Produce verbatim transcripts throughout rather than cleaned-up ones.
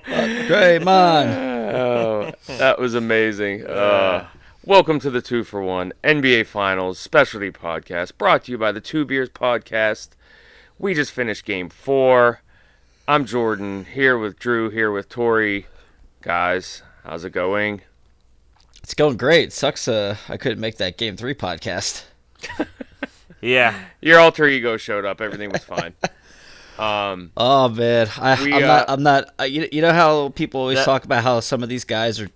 Draymond. Oh, that was amazing. Uh, welcome to the Two for One N B A Finals Specialty Podcast, brought to you by the Two Beers Podcast. We just finished Game Four. I'm Jordan, here with Drew, here with Tori. Guys, how's it going? It's going great. Sucks uh, I couldn't make that Game Three podcast. Yeah, your alter ego showed up. Everything was fine. Um, oh man, I, we, I'm uh, not. I'm not. Uh, you, you know how people always that, talk about how some of these guys are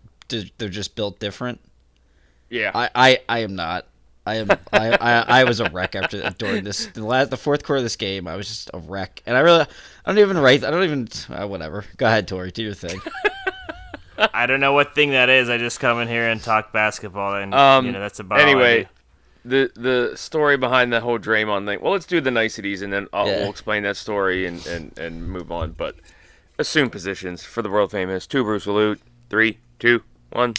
they're just built different. Yeah, I, I, I am not. I am. I, I, I was a wreck after during this the, last, the fourth quarter of this game. I was just a wreck, and I really I don't even write. I don't even uh, whatever. Go ahead, Tori. Do your thing. I don't know what thing that is. I just come in here and talk basketball, and um, you know that's about. Anyway. All I The the story behind the whole Draymond thing. Well, let's do the niceties, and then I'll, yeah. we'll explain that story and, and, and move on. But assume positions for the world famous two brew salute. Three, two, one.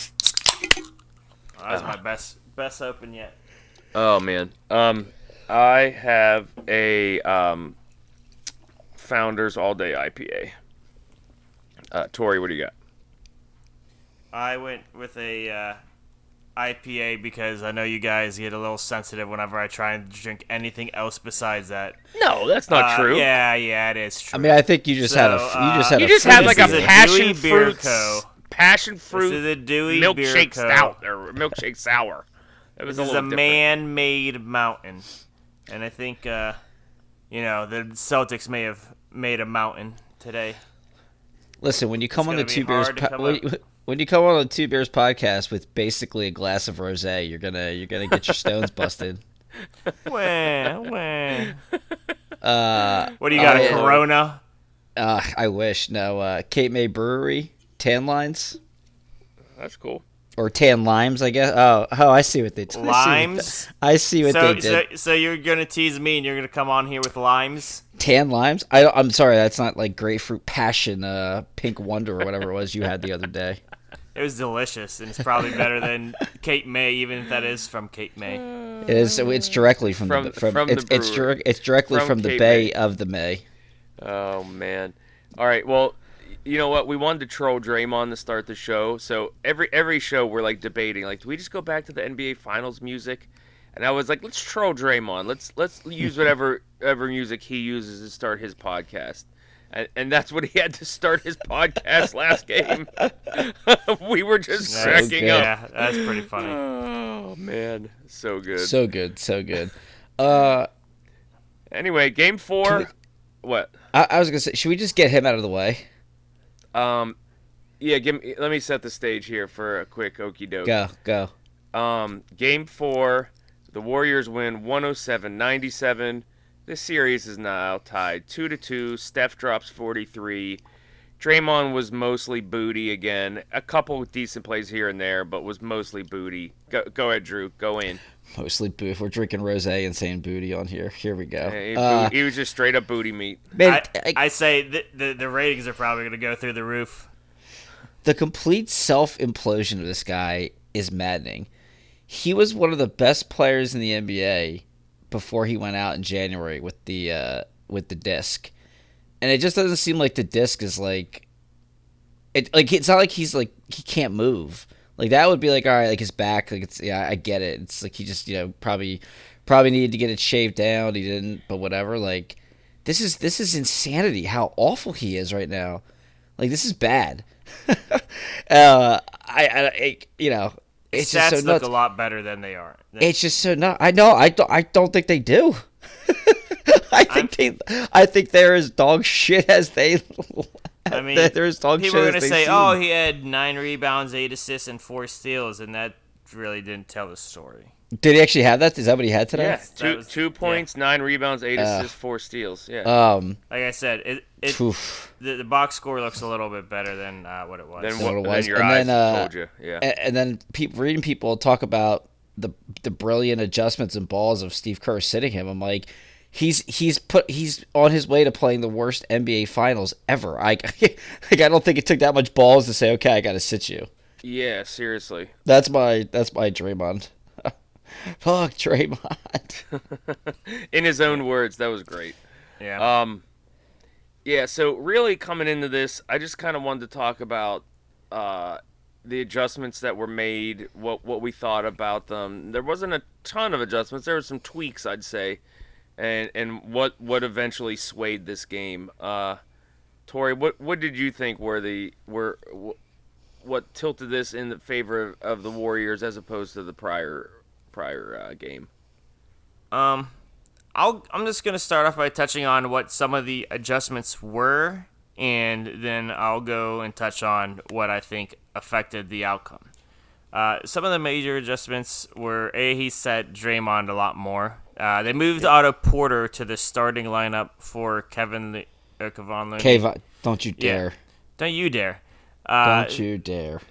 Oh, that's uh, my best best open yet. Oh man, um, I have a um, Founders All Day I P A. Uh, Tori, what do you got? I went with a. Uh... I P A because I know you guys get a little sensitive whenever I try and drink anything else besides that. No, that's not uh, true. Yeah, yeah, it is true. I mean, I think you just so, had a you just had uh, a you just had like a passion fruit passion fruit this is a Dewey milkshake stout or milkshake sour. That was this a is a different. Man-made mountain, and I think uh, you know the Celtics may have made a mountain today. Listen, when you come it's on the two beers. When you come on the Two Bears podcast with basically a glass of rosé, you're gonna you're gonna get your stones busted. Wah, wah. Uh, what do you got? I, a Corona? Uh, I wish. No, uh, Cape May Brewery, Tan Lines. That's cool. Or Tan Limes, I guess. Oh, oh, I see what they did. Limes. I see what so, they did. So, so you're gonna tease me, and you're gonna come on here with limes. Tan limes? I, I'm sorry, that's not like grapefruit passion, uh, pink wonder, or whatever it was you had the other day. It was delicious, and it's probably better than Cape May, even if that is from Cape May. It is. It's directly from, from the from, from it's the it's, dir- it's directly from, from the Cape Bay May. Of the May. Oh man! All right. Well, you know what? We wanted to troll Draymond to start the show, so every every show we're like debating, like, do we just go back to the N B A Finals music? And I was like, let's troll Draymond. Let's let's use whatever ever music he uses to start his podcast. And, and that's what he had to start his podcast last game. We were just cracking up. Yeah, that's pretty funny. Oh, man. So good. So good. So good. Uh, anyway, game four. We, what? I, I was going to say, should we just get him out of the way? Um, Yeah, give me, let me set the stage here for a quick okie dokie. Go, go. Um, game four, the Warriors win one oh seven ninety-seven. This series is now tied two to two. Steph drops forty-three. Draymond was mostly booty again. A couple of decent plays here and there, but was mostly booty. Go, go ahead, Drew. Go in. Mostly booty. We're drinking rosé and saying booty on here. Here we go. Hey, uh, he was just straight-up booty meat. Man, I, I, I say the, the, the ratings are probably going to go through the roof. The complete self-implosion of this guy is maddening. He was one of the best players in the N B A before he went out in January with the uh, with the disc, and it just doesn't seem like the disc is like it. Like it's not like he's like he can't move. Like that would be like all right, like his back. Like it's yeah, I get it. It's like he just you know probably probably needed to get it shaved down. He didn't, but whatever. Like this is this is insanity. How awful he is right now. Like this is bad. uh, I, I, I you know. It's stats just so look a lot better than they are. It's just so not. I know. I don't. I don't think they do. I think I'm, they. I think they're as dog shit as they. I mean, they're as dog people shit are gonna as say, seen. "Oh, he had nine rebounds, eight assists, and four steals," and that really didn't tell the story. Did he actually have that? Is that what he had today? Yeah, two, was, two points, yeah. nine rebounds, eight uh, assists, four steals. Yeah. Um, like I said, it, it the, the box score looks a little bit better than uh, what it was. Than what it was. Than your and eyes then, uh, told you. Yeah. And, and then pe- reading people talk about the the brilliant adjustments and balls of Steve Kerr sitting him. I'm like, he's he's put he's on his way to playing the worst N B A Finals ever. I like, I don't think it took that much balls to say, okay, I got to sit you. Yeah, seriously. That's my that's my Draymond. Fuck Draymond. In his own words, that was great. Yeah. Um, Yeah, so really coming into this, I just kind of wanted to talk about uh, the adjustments that were made, what what we thought about them. There wasn't a ton of adjustments. There were some tweaks, I'd say, and and what, what eventually swayed this game. Uh, Tori, what, what did you think were the were what tilted this in the favor of, of the Warriors as opposed to the prior prior uh, game? Um. I'll, I'm just going to start off by touching on what some of the adjustments were, and then I'll go and touch on what I think affected the outcome. Uh, some of the major adjustments were, A, he set Draymond a lot more. Uh, they moved yeah. Otto Porter to the starting lineup for Kevin Le- uh, Kevon Looney. Kevon, don't you dare. Yeah. Don't you dare. Uh, don't you dare.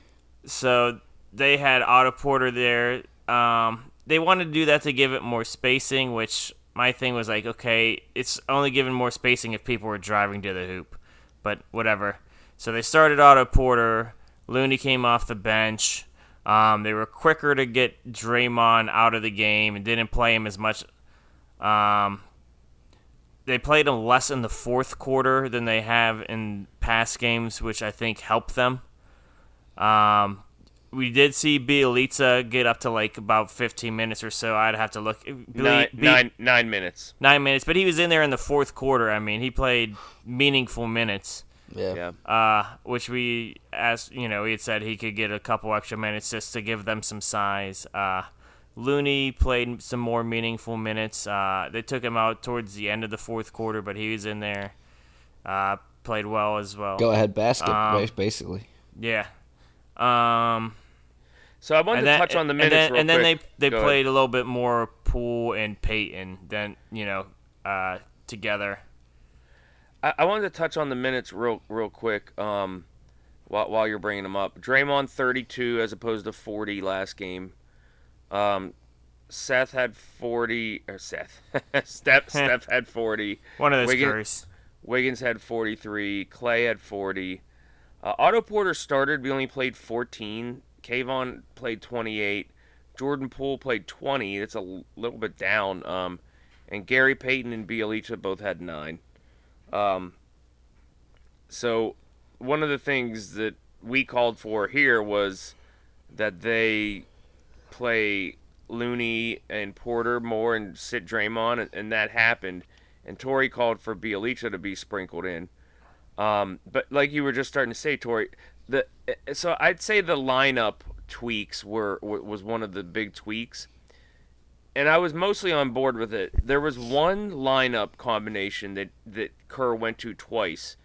So they had Otto Porter there. Um, they wanted to do that to give it more spacing, which... my thing was like, okay, it's only given more spacing if people were driving to the hoop, but whatever. So they started Otto Porter. Looney came off the bench. Um, they were quicker to get Draymond out of the game and didn't play him as much. Um, they played him less in the fourth quarter than they have in past games, which I think helped them. Um, We did see Bielitsa get up to like about fifteen minutes or so. I'd have to look. Be- nine, Be- nine, nine minutes. Nine minutes, but he was in there in the fourth quarter. I mean, he played meaningful minutes. Yeah. yeah. Uh, which we asked, you know, we had said he could get a couple extra minutes just to give them some size. Uh, Looney played some more meaningful minutes. Uh, they took him out towards the end of the fourth quarter, but he was in there. Uh, played well as well. Go ahead, basket, um, basically. Yeah. Um, so I wanted then, to touch on the minutes and then, real and then quick. they, they played ahead. a little bit more Poole and Peyton than, you know, uh, together. I, I wanted to touch on the minutes real real quick um, while, while you're bringing them up. Draymond, thirty-two as opposed to forty last game. Um, Seth had forty – or Seth. Steph, Steph had forty. One of those Wiggins, curse. Wiggins had forty-three. Clay had forty. Uh, Otto Porter started. We only played fourteen. Kevon played twenty-eight. Jordan Poole played twenty. That's a l- little bit down. Um, and Gary Payton and Bielitsa both had nine. Um, so one of the things that we called for here was that they play Looney and Porter more and sit Draymond, and, and that happened. And Torrey called for Bielitsa to be sprinkled in. Um, but like you were just starting to say, Tori, the so I'd say the lineup tweaks were was one of the big tweaks, and I was mostly on board with it. There was one lineup combination that, that Kerr went to twice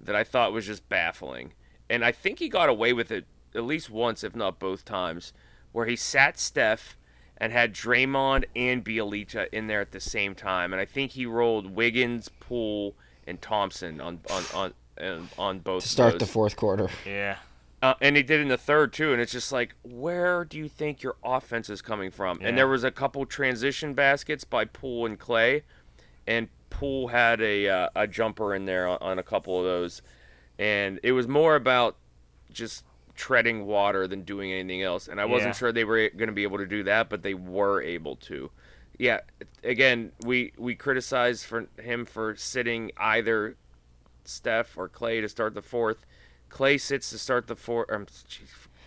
that I thought was just baffling, and I think he got away with it at least once, if not both times, where he sat Steph and had Draymond and Bielitsa in there at the same time, and I think he rolled Wiggins, Poole, and Thompson on on on, on both to start those. The fourth quarter. Yeah, uh, and he did in the third too. And it's just like, where do you think your offense is coming from? Yeah. And there was a couple transition baskets by Poole and Clay, and Poole had a uh, a jumper in there on, on a couple of those, and it was more about just treading water than doing anything else. And I wasn't yeah. sure they were going to be able to do that, but they were able to. Yeah, again, we, we criticized for him for sitting either Steph or Clay to start the fourth. Clay sits to start the fourth. Um,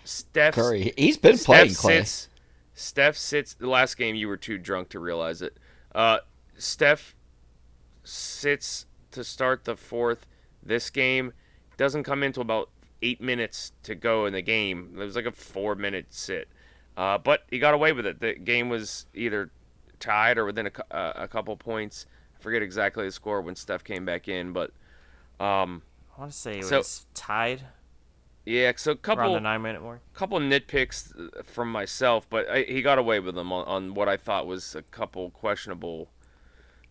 Steph Curry, he's been Steph playing Clay. Sits, Steph sits. The last game you were too drunk to realize it. Uh, Steph sits to start the fourth. This game doesn't come into about eight minutes to go in the game. It was like a four minute sit, uh, but he got away with it. The game was either tied or within a, uh, a couple points. I forget exactly the score when Steph came back in, but um, I want to say it so, was tied. Yeah, so a couple around the nine minute mark. Couple nitpicks from myself, but I, he got away with them on, on what I thought was a couple questionable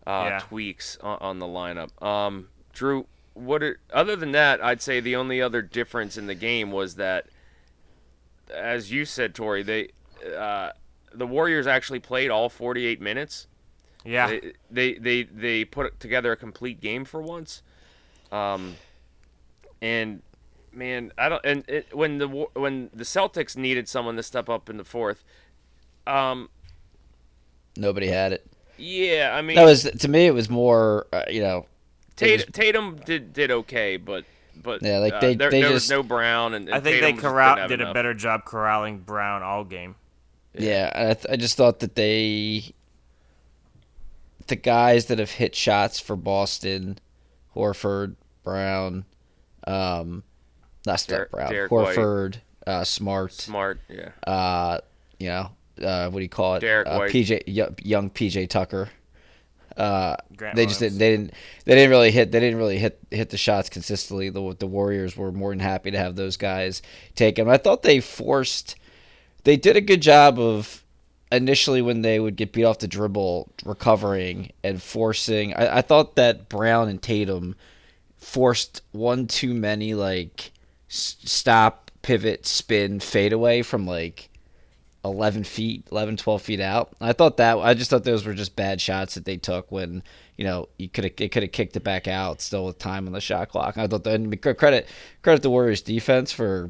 uh, yeah. tweaks on, on the lineup. Um, Drew, what are, other than that, I'd say the only other difference in the game was that, as you said, Tori, they. Uh, The Warriors actually played all forty-eight minutes. Yeah, they they they, they put together a complete game for once. Um, and man, I don't. And it, when the when the Celtics needed someone to step up in the fourth, um, nobody had it. Yeah, I mean, that was to me. It was more uh, you know, Tatum, just, Tatum did did okay, but but yeah, like they, uh, there, they there just, was no Brown, and, and I think Tatum they corral- did enough. a better job corralling Brown all game. Yeah, yeah I, th- I just thought that they, the guys that have hit shots for Boston, Horford, Brown, um, not Steph Brown, Derek Horford, uh, Smart, Smart, yeah, uh, you know, uh, what do you call it? Derek uh, White. P J young P J Tucker. Uh, Grant they Williams. just didn't. They didn't. They didn't really hit. They didn't really hit hit the shots consistently. The, the Warriors were more than happy to have those guys take them. I thought they forced. They did a good job of initially when they would get beat off the dribble, recovering and forcing. I, I thought that Brown and Tatum forced one too many like s- stop, pivot, spin, fadeaway from like eleven feet, eleven, twelve feet out. I thought that, I just thought those were just bad shots that they took when, you know, you could have, it could have kicked it back out still with time on the shot clock. I thought that, credit, credit the Warriors defense for,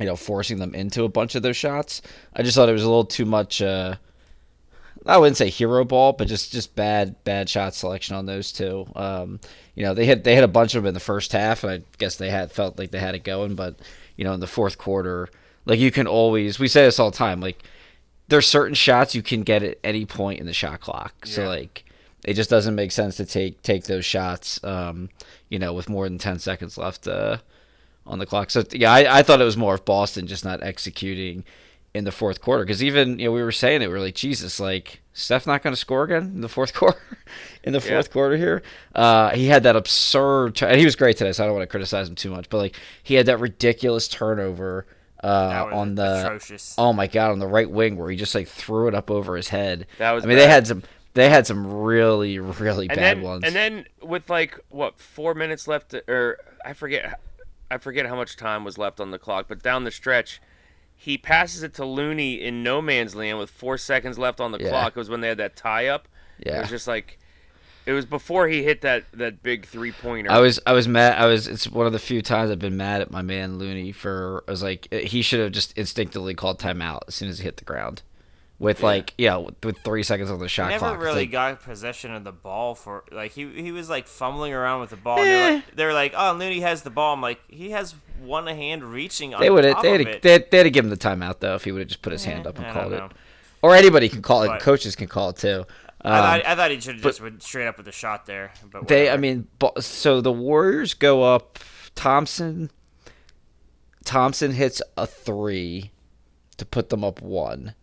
you know, forcing them into a bunch of those shots. I just thought it was a little too much, uh, I wouldn't say hero ball, but just, just bad, bad shot selection on those two. Um, you know, they hit, they hit a bunch of them in the first half, and I guess they had felt like they had it going, but, you know, in the fourth quarter, like, you can always, we say this all the time, like, there's certain shots you can get at any point in the shot clock. Yeah. So, like, it just doesn't make sense to take take those shots, um, you know, with more than ten seconds left uh, on the clock. So, yeah, I, I thought it was more of Boston just not executing in the fourth quarter. Because even, you know, we were saying it, we were like, Jesus, like, Steph not going to score again in the fourth quarter? in the fourth yeah. quarter here? Uh, he had that absurd, and he was great today, so I don't want to criticize him too much. But, like, he had that ridiculous turnover Uh, on the atrocious. Oh my god, on the right wing where he just like threw it up over his head. That was I mean bad. they had some they had some really really and bad then, ones. And then with like what four minutes left to, or I forget I forget how much time was left on the clock, but down the stretch he passes it to Looney in no man's land with four seconds left on the yeah. clock. It was when they had that tie up. Yeah. It was just like it was before he hit that, that big three pointer. I was I was mad. I was. It's one of the few times I've been mad at my man Looney for. I was like, he should have just instinctively called timeout as soon as he hit the ground, with yeah. like yeah, with, with three seconds on the shot he never clock. Never really like, got possession of the ball for like he he was like fumbling around with the ball. Eh. They're like, they were like, oh, Looney has the ball. I'm like, he has one hand reaching. On they would. The they had. It. They had to give him the timeout though if he would have just put his eh, hand up and I called it. Or anybody can call it. But, coaches can call it too. Um, I, thought, I thought he should have just went straight up with the shot there. But they, I mean, so the Warriors go up. Thompson, Thompson hits a three to put them up one,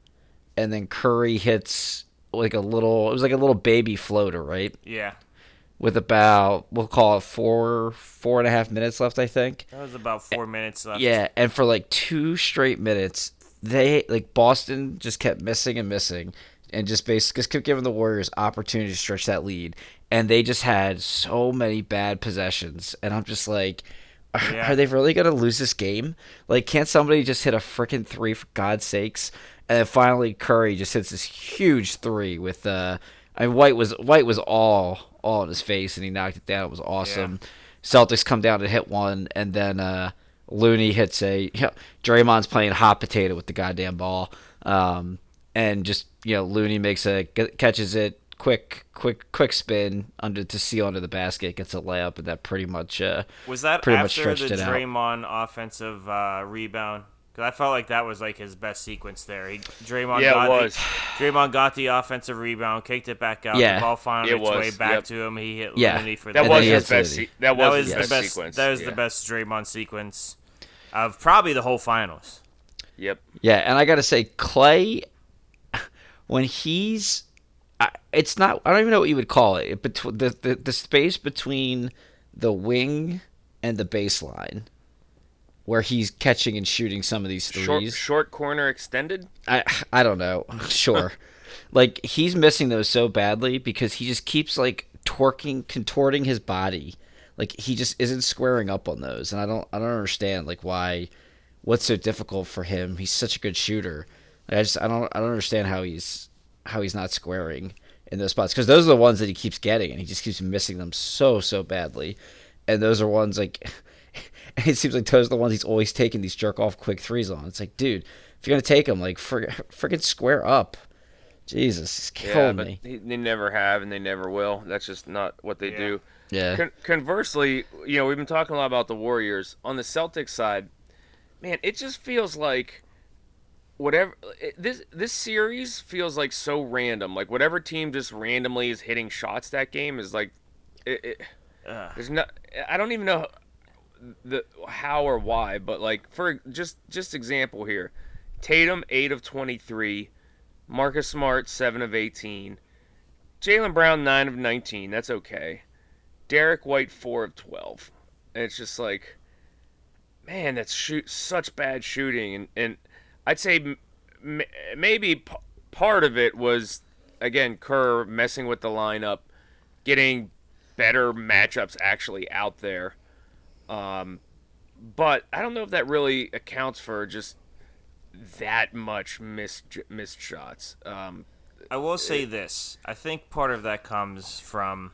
and then Curry hits like a little. It was like a little baby floater, right? Yeah. With about we'll call it four, four and a half minutes left, I think. That was about four and, minutes left. Yeah, and for like two straight minutes, they like Boston just kept missing and missing. And just basically just kept giving the Warriors opportunity to stretch that lead, and they just had so many bad possessions. And I'm just like, are, yeah. are they really gonna lose this game? Like, can't somebody just hit a freaking three for God's sakes? And then finally, Curry just hits this huge three with. Uh, I mean, White was White was all all in his face, and he knocked it down. It was awesome. Yeah. Celtics come down and hit one, and then uh, Looney hits a. You know, Draymond's playing hot potato with the goddamn ball. Um, And just, you know, Looney makes a catches it quick, quick, quick spin under to seal under the basket, gets a layup, and that pretty much uh, was that pretty after much the Draymond out. offensive uh, rebound because I felt like that was like his best sequence there. He, Draymond, yeah, got it was. The, Draymond got the offensive rebound, kicked it back out. Yeah, the ball finally its way back yep. to him. He hit yeah. Looney for that. That was his best. Se- that was, that was his best, best sequence. That was yeah. the best Draymond sequence of probably the whole finals. Yep. Yeah, and I gotta say, Clay. When he's, it's not. I don't even know what you would call it. Between the, the the space between the wing and the baseline, where he's catching and shooting some of these threes. Short, short corner extended. I I don't know. Sure, like he's missing those so badly because he just keeps like torquing, contorting his body. Like he just isn't squaring up on those, and I don't I don't understand like why, what's so difficult for him? He's such a good shooter. I just I don't I don't understand how he's how he's not squaring in those spots because those are the ones that he keeps getting and he just keeps missing them so so badly, and those are ones like it seems like those are the ones he's always taking these jerk off quick threes on. It's like, dude, if you're gonna take them, like freaking square up. Jesus, he's killing yeah, but me. They never have and they never will. That's just not what they yeah. do. Yeah. Con- conversely, you know, we've been talking a lot about the Warriors. On the Celtics side, man, it just feels like whatever – this this series feels like so random. Like whatever team just randomly is hitting shots that game is like – it. it there's no, I don't even know the how or why, but like for just just example here, Tatum, eight of twenty-three, Marcus Smart, seven of eighteen, Jaylen Brown, nine of nineteen. That's okay. Derek White, four of twelve. And it's just like, man, that's shoot, such bad shooting. And, and I'd say m- maybe p- part of it was, again, Kerr messing with the lineup, getting better matchups actually out there. Um, but I don't know if that really accounts for just that much missed, missed shots. Um, I will say it, this. I think part of that comes from...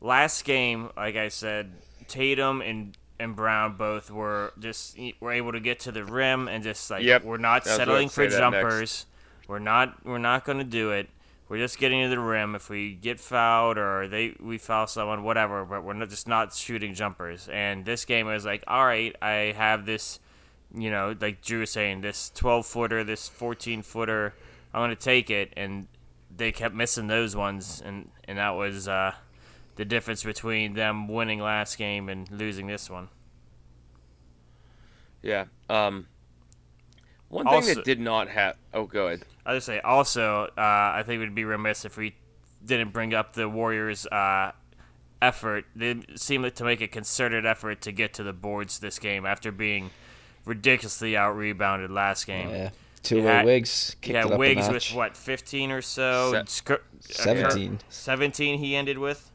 Last game, like I said, Tatum and, and Brown both were just were able to get to the rim and just like yep. we're not settling for jumpers. Next. We're not we're not going to do it. We're just getting to the rim. If we get fouled or they we foul someone, whatever. But we're not, just not shooting jumpers. And this game I was like, all right, I have this, you know, like Drew was saying, this twelve footer, this fourteen footer. I'm going to take it. And they kept missing those ones, and and that was. Uh, The difference between them winning last game and losing this one. Yeah. Um, one also, thing that did not have. Oh, go ahead. I just say also, uh, I think we'd be remiss if we didn't bring up the Warriors' uh, effort. They seemed to make a concerted effort to get to the boards this game after being ridiculously out rebounded last game. Yeah. Two way Wiggs. Yeah, Wiggs with what, fifteen or so? Se- seventeen. seventeen. He ended with.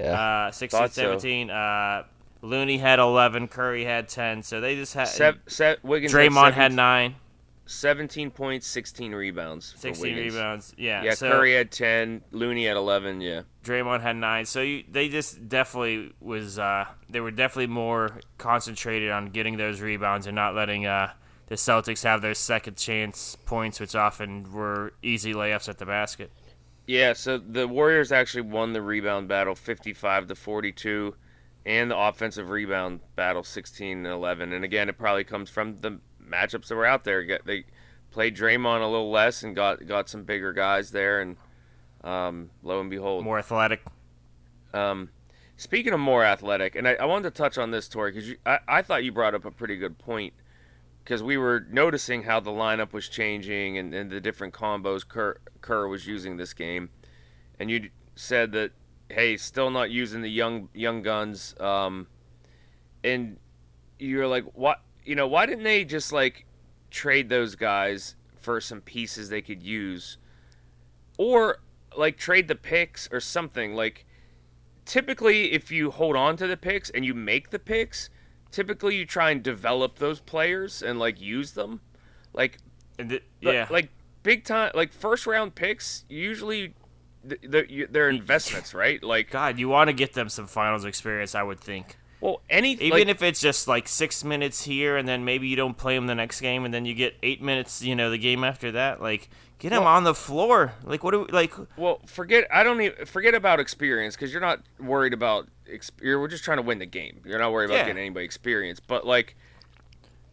Yeah, uh, sixteen, seventeen. So. Uh, Looney had eleven. Curry had ten. So they just had. Se- se- Wiggins Draymond had, seventeen, had nine. Seventeen points, sixteen rebounds. Sixteen rebounds. Yeah. Yeah. So Curry had ten. Looney had eleven. Yeah. Draymond had nine. So you, they just definitely was. Uh, they were definitely more concentrated on getting those rebounds and not letting uh, the Celtics have their second chance points, which often were easy layups at the basket. Yeah, so the Warriors actually won the rebound battle fifty-five to forty-two and the offensive rebound battle sixteen to eleven. And again, it probably comes from the matchups that were out there. They played Draymond a little less and got got some bigger guys there, and um, lo and behold. More athletic. Um, speaking of more athletic, and I, I wanted to touch on this, Tori, because I, I thought you brought up a pretty good point because we were noticing how the lineup was changing and, and the different combos Kerr, Kerr was using this game. And you said that, hey, still not using the young young guns. Um, and you were like, what? You know, why didn't they just, like, trade those guys for some pieces they could use? Or, like, trade the picks or something. Like, typically if you hold on to the picks and you make the picks – typically, you try and develop those players and like use them, like and it, yeah, like big time, like first round picks. Usually, they're, they're investments, right? Like God, you want to get them some finals experience, I would think. Well, any even like, if it's just like six minutes here, and then maybe you don't play them the next game, and then you get eight minutes, you know, the game after that. Like get them well, on the floor. Like what do we, like? Well, forget I don't even forget about experience because you're not worried about. We're just trying to win the game. You're not worried about yeah. getting anybody experience, but like,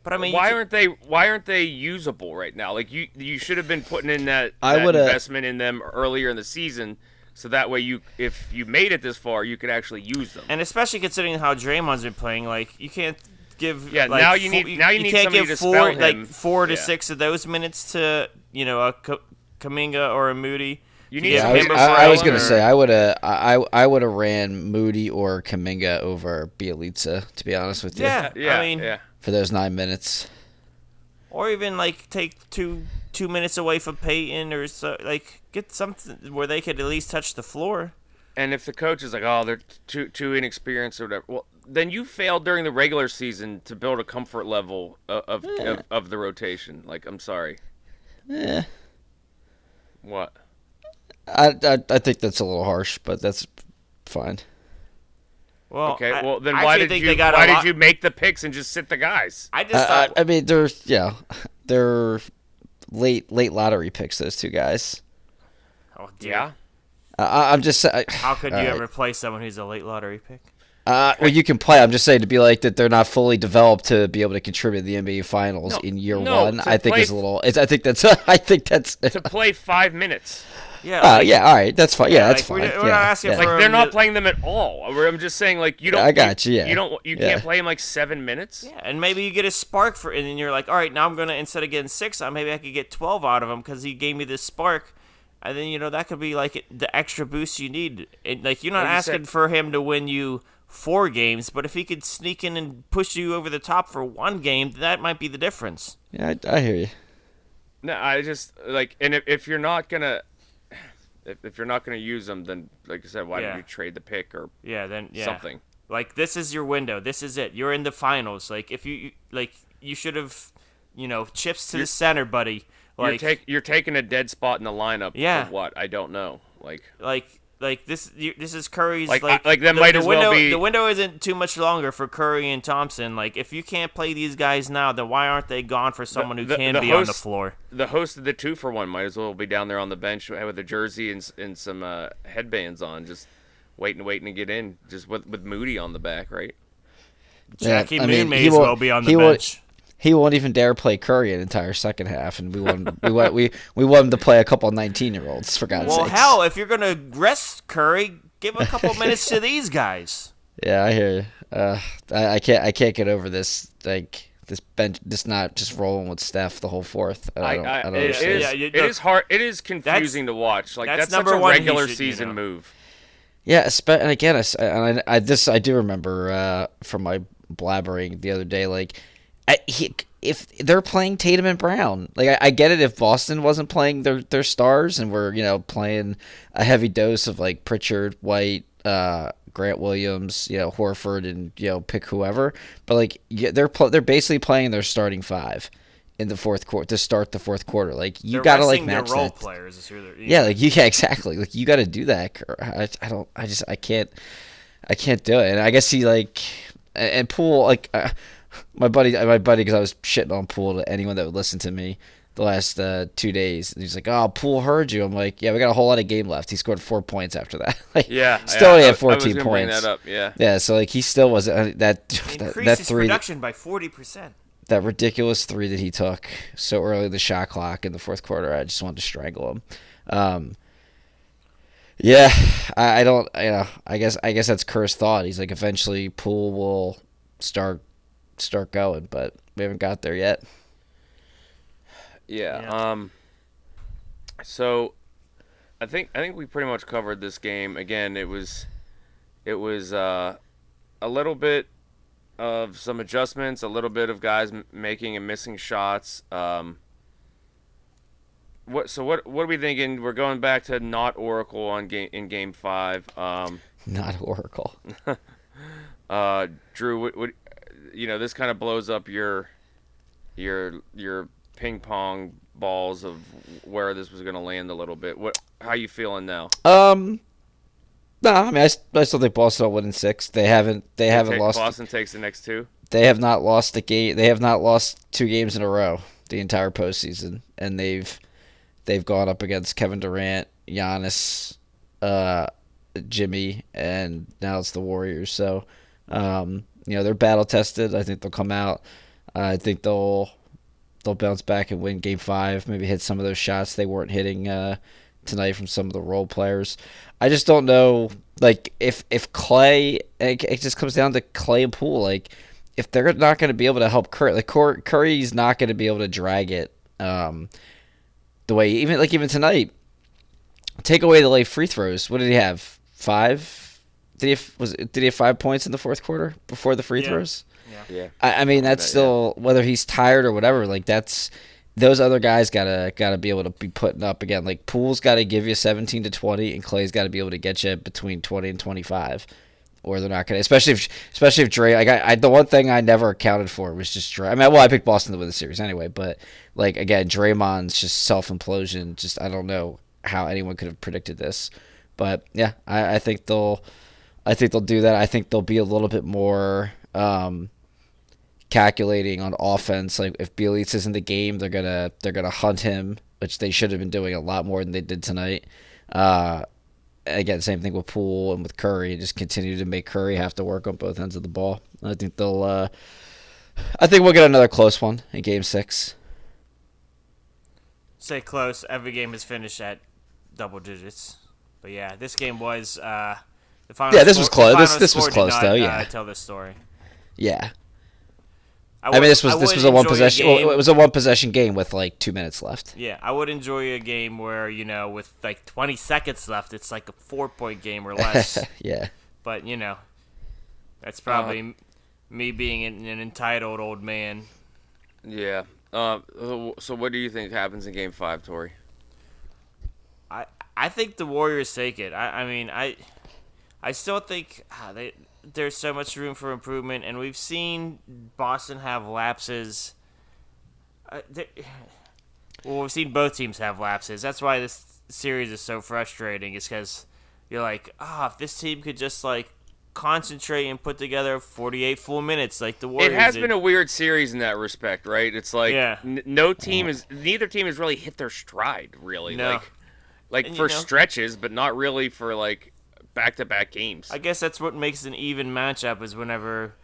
but I mean, why aren't they? Why aren't they usable right now? Like you, you should have been putting in that, that investment in them earlier in the season, so that way you, if you made it this far, you could actually use them. And especially considering how Draymond's been playing, like you can't give. Yeah, like, now you need. Four, now you, you need can't somebody give to four, spell like him. four to yeah. six of those minutes to you know a K- Kuminga or a Moody. You need yeah, I was, I, I was gonna or... say I would have I I would have ran Moody or Kuminga over Bielitsa, to be honest with you. Yeah, yeah I mean yeah. for those nine minutes, or even like take two two minutes away from Peyton or so, like get something where they could at least touch the floor. And if the coach is like, oh, they're too too inexperienced or whatever, well, then you failed during the regular season to build a comfort level of of, yeah. of, of the rotation. Like, I'm sorry. Yeah. What? I, I I think that's a little harsh, but that's fine. Well, okay. I, well, then why did you why did you make the picks and just sit the guys? I just uh, I, I mean they're yeah they're late late lottery picks, those two guys. Oh dear. Yeah. I, I'm just. I, How could you right. ever play someone who's a late lottery pick? Uh, well, you can play. I'm just saying to be like that they're not fully developed to be able to contribute to the N B A Finals no, in year no, one. I think is a little. It's, I think that's. I think that's to play five minutes. Yeah. Oh, like, yeah. All right. That's fine. Yeah, yeah that's like, fine. We're, we're yeah, not asking yeah. for like they're not playing them at all. I'm just saying like you don't. Yeah, I got you. Yeah. You don't. You yeah. can't play them like seven minutes. Yeah. And maybe you get a spark for it, and then you're like, all right, now I'm gonna instead of getting six, I maybe I could get twelve out of him because he gave me this spark. And then you know that could be like the extra boost you need. And, like you're not like asking you said, for him to win you four games, but if he could sneak in and push you over the top for one game, that might be the difference. Yeah, I, I hear you. No, I just like, and if, if you're not gonna. If you're not going to use them, then, like I said, why yeah. don't you trade the pick or yeah, then, yeah. something? Like, this is your window. This is it. You're in the finals. Like, if you like, you should have, you know, chips to you're, the center, buddy. Like, you're, take, you're taking a dead spot in the lineup. Yeah. For what? I don't know. Like, like, like this. You, this is Curry's. Like, like, like that might the, as the window, well be. The window isn't too much longer for Curry and Thompson. Like, if you can't play these guys now, then why aren't they gone for someone the, who the, can the be host, on the floor? The host of the two for one might as well be down there on the bench with a jersey and and some uh, headbands on, just waiting, waiting to get in, just with with Moody on the back, right? Yeah, Jackie I Moon mean, may as well be on the bench. Won't. He won't even dare play Curry an entire second half, and we want we want we we want him to play a couple nineteen-year-olds for God's sake. Well, sakes. Hell, if you're gonna rest Curry, give a couple minutes to these guys. Yeah, I hear you. Uh, I, I can't I can't get over this like this bench just not just rolling with Steph the whole fourth. I don't, I, I, I don't it understand. Is, yeah, you, no, it is hard. It is confusing to watch. Like that's, that's number such a one regular should, season you know. move. Yeah, and again, I, and I, I this I do remember uh, from my blabbering the other day, like. I, he, if they're playing Tatum and Brown, like I, I get it if Boston wasn't playing their, their stars and we're you know playing a heavy dose of like Pritchard, White, uh, Grant Williams, you know Horford, and you know pick whoever, but like yeah, they're pl- they're basically playing their starting five in the fourth quarter to start the fourth quarter. Like you they're gotta like match their role that. Players. Is who they're, yeah, know. like you yeah, exactly. Like you gotta do that. I, I don't. I just I can't. I can't do it. And I guess he like and Poole like. Uh, My buddy, my buddy, because I was shitting on Poole to anyone that would listen to me the last uh, two days. And he's like, "Oh, Poole heard you." I'm like, "Yeah, we got a whole lot of game left." He scored four points after that. like, yeah, still only yeah, had fourteen I was points. Bring that up, yeah, yeah. So like, he still was uh, that that, that three production by forty percent. That ridiculous three that he took so early in the shot clock in the fourth quarter. I just wanted to strangle him. Um, yeah, I, I don't. You know, I guess I guess that's Kerr's thought. He's like, eventually Poole will start. start going, but we haven't got there yet. Yeah, yeah. Um so I think I think we pretty much covered this game. Again, it was it was uh a little bit of some adjustments, a little bit of guys m- making and missing shots. Um what so what what are we thinking? We're going back to not Oracle on game in game five. Um not Oracle. uh Drew what, what You know, this kind of blows up your your your ping pong balls of where this was going to land a little bit. What? How you feeling now? Um, no, nah, I mean, I, I still think Boston will win in six. They haven't they, they haven't take, lost. Boston the, takes the next two. They have not lost the game. They have not lost two games in a row the entire postseason, and they've they've gone up against Kevin Durant, Giannis, uh, Jimmy, and now it's the Warriors. So, um. You know, they're battle tested. I think they'll come out. Uh, I think they'll they'll bounce back and win game five, maybe hit some of those shots they weren't hitting uh, tonight from some of the role players. I just don't know, like, if, if Clay, it, it just comes down to Clay and Poole. Like, if they're not going to be able to help Curry, like, Curry's not going to be able to drag it um, the way, even like, even tonight, take away the late free throws. What did he have? Five? Did he have, was did he have five points in the fourth quarter before the free yeah. throws? Yeah, yeah. I, I mean that's that, still yeah. whether he's tired or whatever. Like that's those other guys gotta gotta be able to be putting up again. Like Poole's got to give you seventeen to twenty, and Clay's got to be able to get you between twenty and twenty five, or they're not gonna. Especially if especially if Dre. Like I, I, the one thing I never accounted for was just Dre. I mean, well, I picked Boston to win the series anyway, but like again, Draymond's just self implosion. Just I don't know how anyone could have predicted this, but yeah, I, I think they'll. I think they'll do that. I think they'll be a little bit more um, calculating on offense. Like if Bjelica is in the game, they're gonna they're gonna hunt him, which they should have been doing a lot more than they did tonight. Uh, again, same thing with Poole and with Curry. Just continue to make Curry have to work on both ends of the ball. I think they'll. Uh, I think we'll get another close one in Game Six. Say close. Every game is finished at double digits, but yeah, this game was. Uh, the final yeah, this score, was close. This this was close not, though. Yeah, uh, tell this story. Yeah. I, would, I mean, this was I this was a one possession. A well, it was a one possession game with like two minutes left. Yeah, I would enjoy a game where you know, with like twenty seconds left, it's like a four point game or less. Yeah. But you know, that's probably uh, me being an, an entitled old man. Yeah. Uh, so, what do you think happens in Game Five, Tori? I I think the Warriors take it. I I mean I I still think ah, they. There's so much room for improvement, and we've seen Boston have lapses. Uh, well, we've seen both teams have lapses. That's why this series is so frustrating, is because you're like, ah, oh, if this team could just, like, concentrate and put together forty-eight full minutes like the Warriors. It has did. been a weird series in that respect, right? It's like yeah. n- no team is – neither team has really hit their stride, really. No. Like, like and, for you know, stretches, but not really for, like – back-to-back games. I guess that's what makes an even matchup, is whenever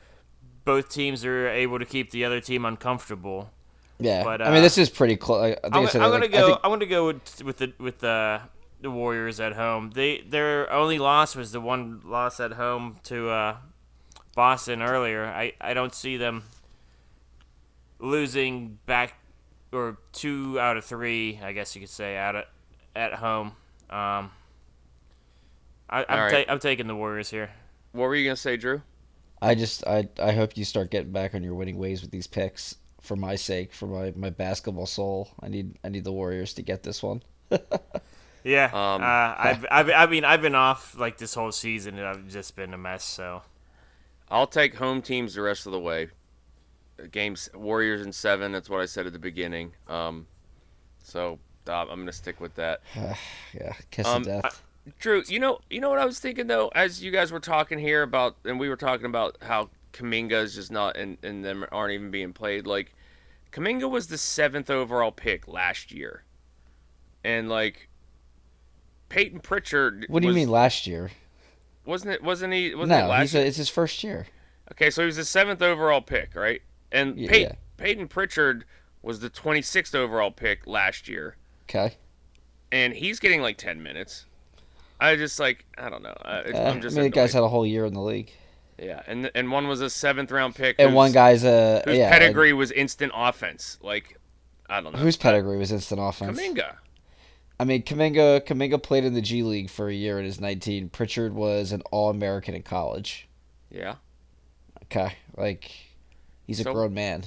both teams are able to keep the other team uncomfortable. Yeah, but, uh, I mean, this is pretty close. I'm, I'm gonna like, go. I think... I'm gonna go with, with the with the, the Warriors at home. They their only loss was the one loss at home to uh, Boston earlier. I, I don't see them losing back or two out of three. I guess you could say out at at home. Um, I, I'm, right. ta- I'm taking the Warriors here. What were you going to say, Drew? I just I, I hope you start getting back on your winning ways with these picks for my sake, for my, my basketball soul. I need I need the Warriors to get this one. yeah. Um, uh, I've, I've, I mean, I've been off like this whole season, and I've just been a mess. So I'll take home teams the rest of the way. Games Warriors in seven, that's what I said at the beginning. Um, so uh, I'm going to stick with that. yeah, kiss um, of death. I, Drew, you know, you know what I was thinking though, as you guys were talking here about, and we were talking about how Kuminga is just not, and, and them aren't even being played. Like, Kuminga was the seventh overall pick last year, and like, Peyton Pritchard. What do was, you mean last year? Wasn't it? Wasn't he? Wasn't no, it last he's a, year? It's his first year. Okay, so he was the seventh overall pick, right? And yeah, Pey- yeah. Peyton Pritchard was the twenty-sixth overall pick last year. Okay, and he's getting like ten minutes. I just like I don't know. I, uh, I'm just. I mean, the guy's had a whole year in the league. Yeah, and and one was a seventh round pick, and one guy's a whose yeah, pedigree and, was instant offense. Like, I don't know whose pedigree was instant offense. Kuminga. I mean, Kuminga. Kuminga played in the G League for a year and is nineteen. Pritchard was an All American in college. Yeah. Okay, like he's so, a grown man.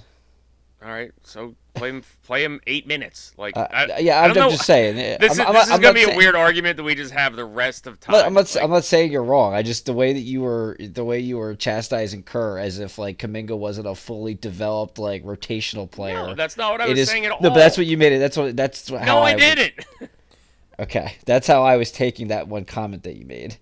All right, so play him. Play him eight minutes. Like, uh, I, yeah, I'm I don't just know. saying. This I'm, is, I'm, this I'm, is going to be saying, a weird argument that we just have the rest of time. I'm not. Like, I'm not saying you're wrong. I just the way that you were, the way you were chastising Kerr as if like Kuminga wasn't a fully developed like rotational player. No, that's not what I was is, saying at all. No, but that's what you made it. That's what. That's how. No, I, I didn't. Was, okay, that's how I was taking that one comment that you made.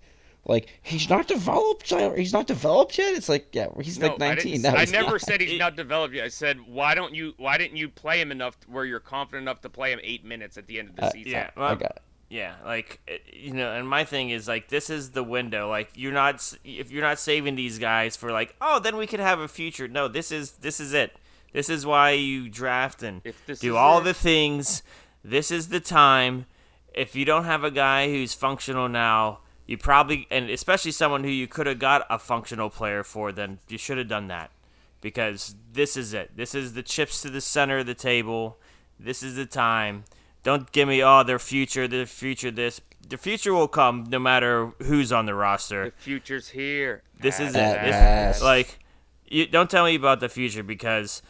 Like, he's not developed. He's not developed yet. It's like, yeah, he's no, like nineteen. I, no, I never not. said he's not developed yet. I said, why don't you? Why didn't you play him enough where you're confident enough to play him eight minutes at the end of the uh, season? Yeah, well, I got it. Yeah, like you know. And my thing is like, this is the window. Like, you're not if you're not saving these guys for like, oh, then we could have a future. No, this is this is it. This is why you draft and do all it. the things. This is the time. If you don't have a guy who's functional now. You probably, and especially someone who you could have got a functional player for, then you should have done that. Because this is it. This is the chips to the center of the table. This is the time. Don't give me, oh, their future, their future this. The future will come no matter who's on the roster. The future's here. This is that it. This, like, you, don't tell me about the future because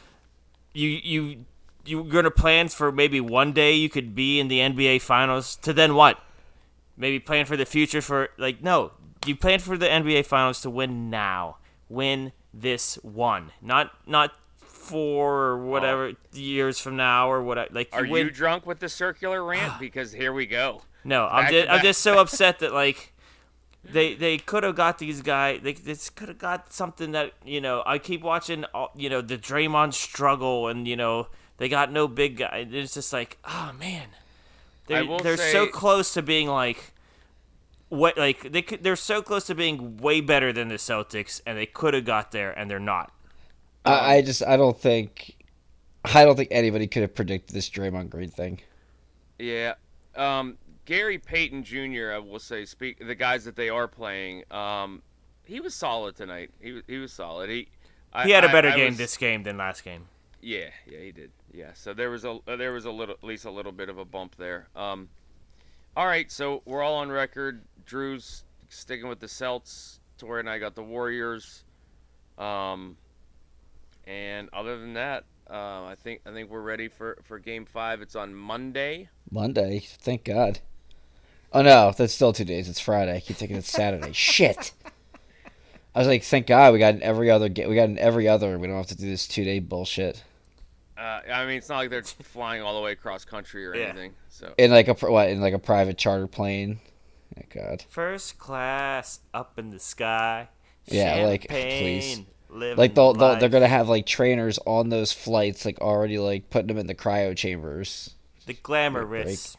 you you you're going to plan for maybe one day you could be in the N B A Finals to then what? Maybe plan for the future for, like, no. You plan for the N B A Finals to win now. Win this one. Not not four or whatever oh. years from now or whatever. Like, Are you, win- you drunk with the circular rant? Because here we go. No, I'm just, I'm just so upset that, like, they they could have got these guys. They, they could have got something that, you know, I keep watching, you know, the Draymond struggle and, you know, they got no big guy. It's just like, oh, man. They're, they're say, so close to being like, what like they could, they're so close to being way better than the Celtics, and they could have got there, and they're not. Um, I, I just I don't think I don't think anybody could have predicted this Draymond Green thing. Yeah, um, Gary Payton Junior, I will say, speak the guys that they are playing. Um, he was solid tonight. He was he was solid. He I, he had a better I, I game was, this game than last game. Yeah, yeah, he did. Yeah, so there was a there was a little at least a little bit of a bump there. Um, all right, so we're all on record. Drew's sticking with the Celts. Tori and I got the Warriors. Um, and other than that, uh, I think I think we're ready for, for Game Five. It's on Monday. Monday, thank God. Oh no, that's still two days. It's Friday. I keep thinking it's Saturday. Shit. I was like, thank God we got in every other game. We got in every other. We don't have to do this two-day bullshit. Uh, I mean, it's not like they're flying all the way across country or yeah. anything. So in like a what? In like a private charter plane. Oh, God. First class up in the sky. Yeah, champagne, like please. Like they'll, they'll, they're gonna have like trainers on those flights, like already like putting them in the cryo chambers. The glamorous.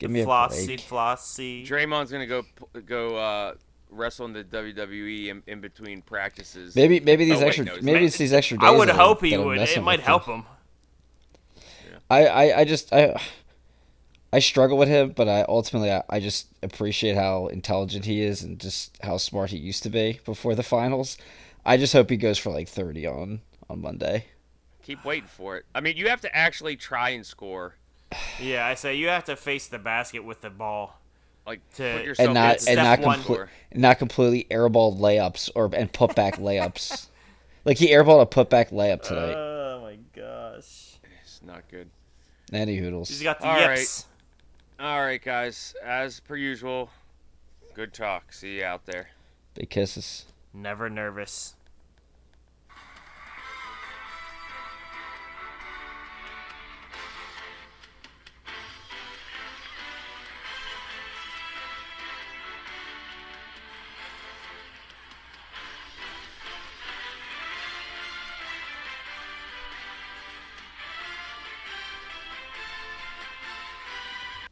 Give me a break. Give me a break. Flossy, flossy. Draymond's gonna go go. Uh, wrestle in the W W E in, in between practices. Maybe maybe these oh, extra wait, no, maybe it's these extra days. I would hope he would. It might help him. him. Yeah. I, I, I just I I struggle with him, but I ultimately I, I just appreciate how intelligent he is and just how smart he used to be before the finals. I just hope he goes for like thirty on on Monday. Keep waiting for it. I mean, you have to actually try and score. Yeah, I say you have to face the basket with the ball. Like to put yourself and not and not, compl- not completely airball layups or and putback layups, like he airballed a putback layup tonight. Oh my gosh, it's not good. Nanny hoodles. He's got the all yips. Right, all right, guys. As per usual, good talk. See you out there. Big kisses. Never nervous.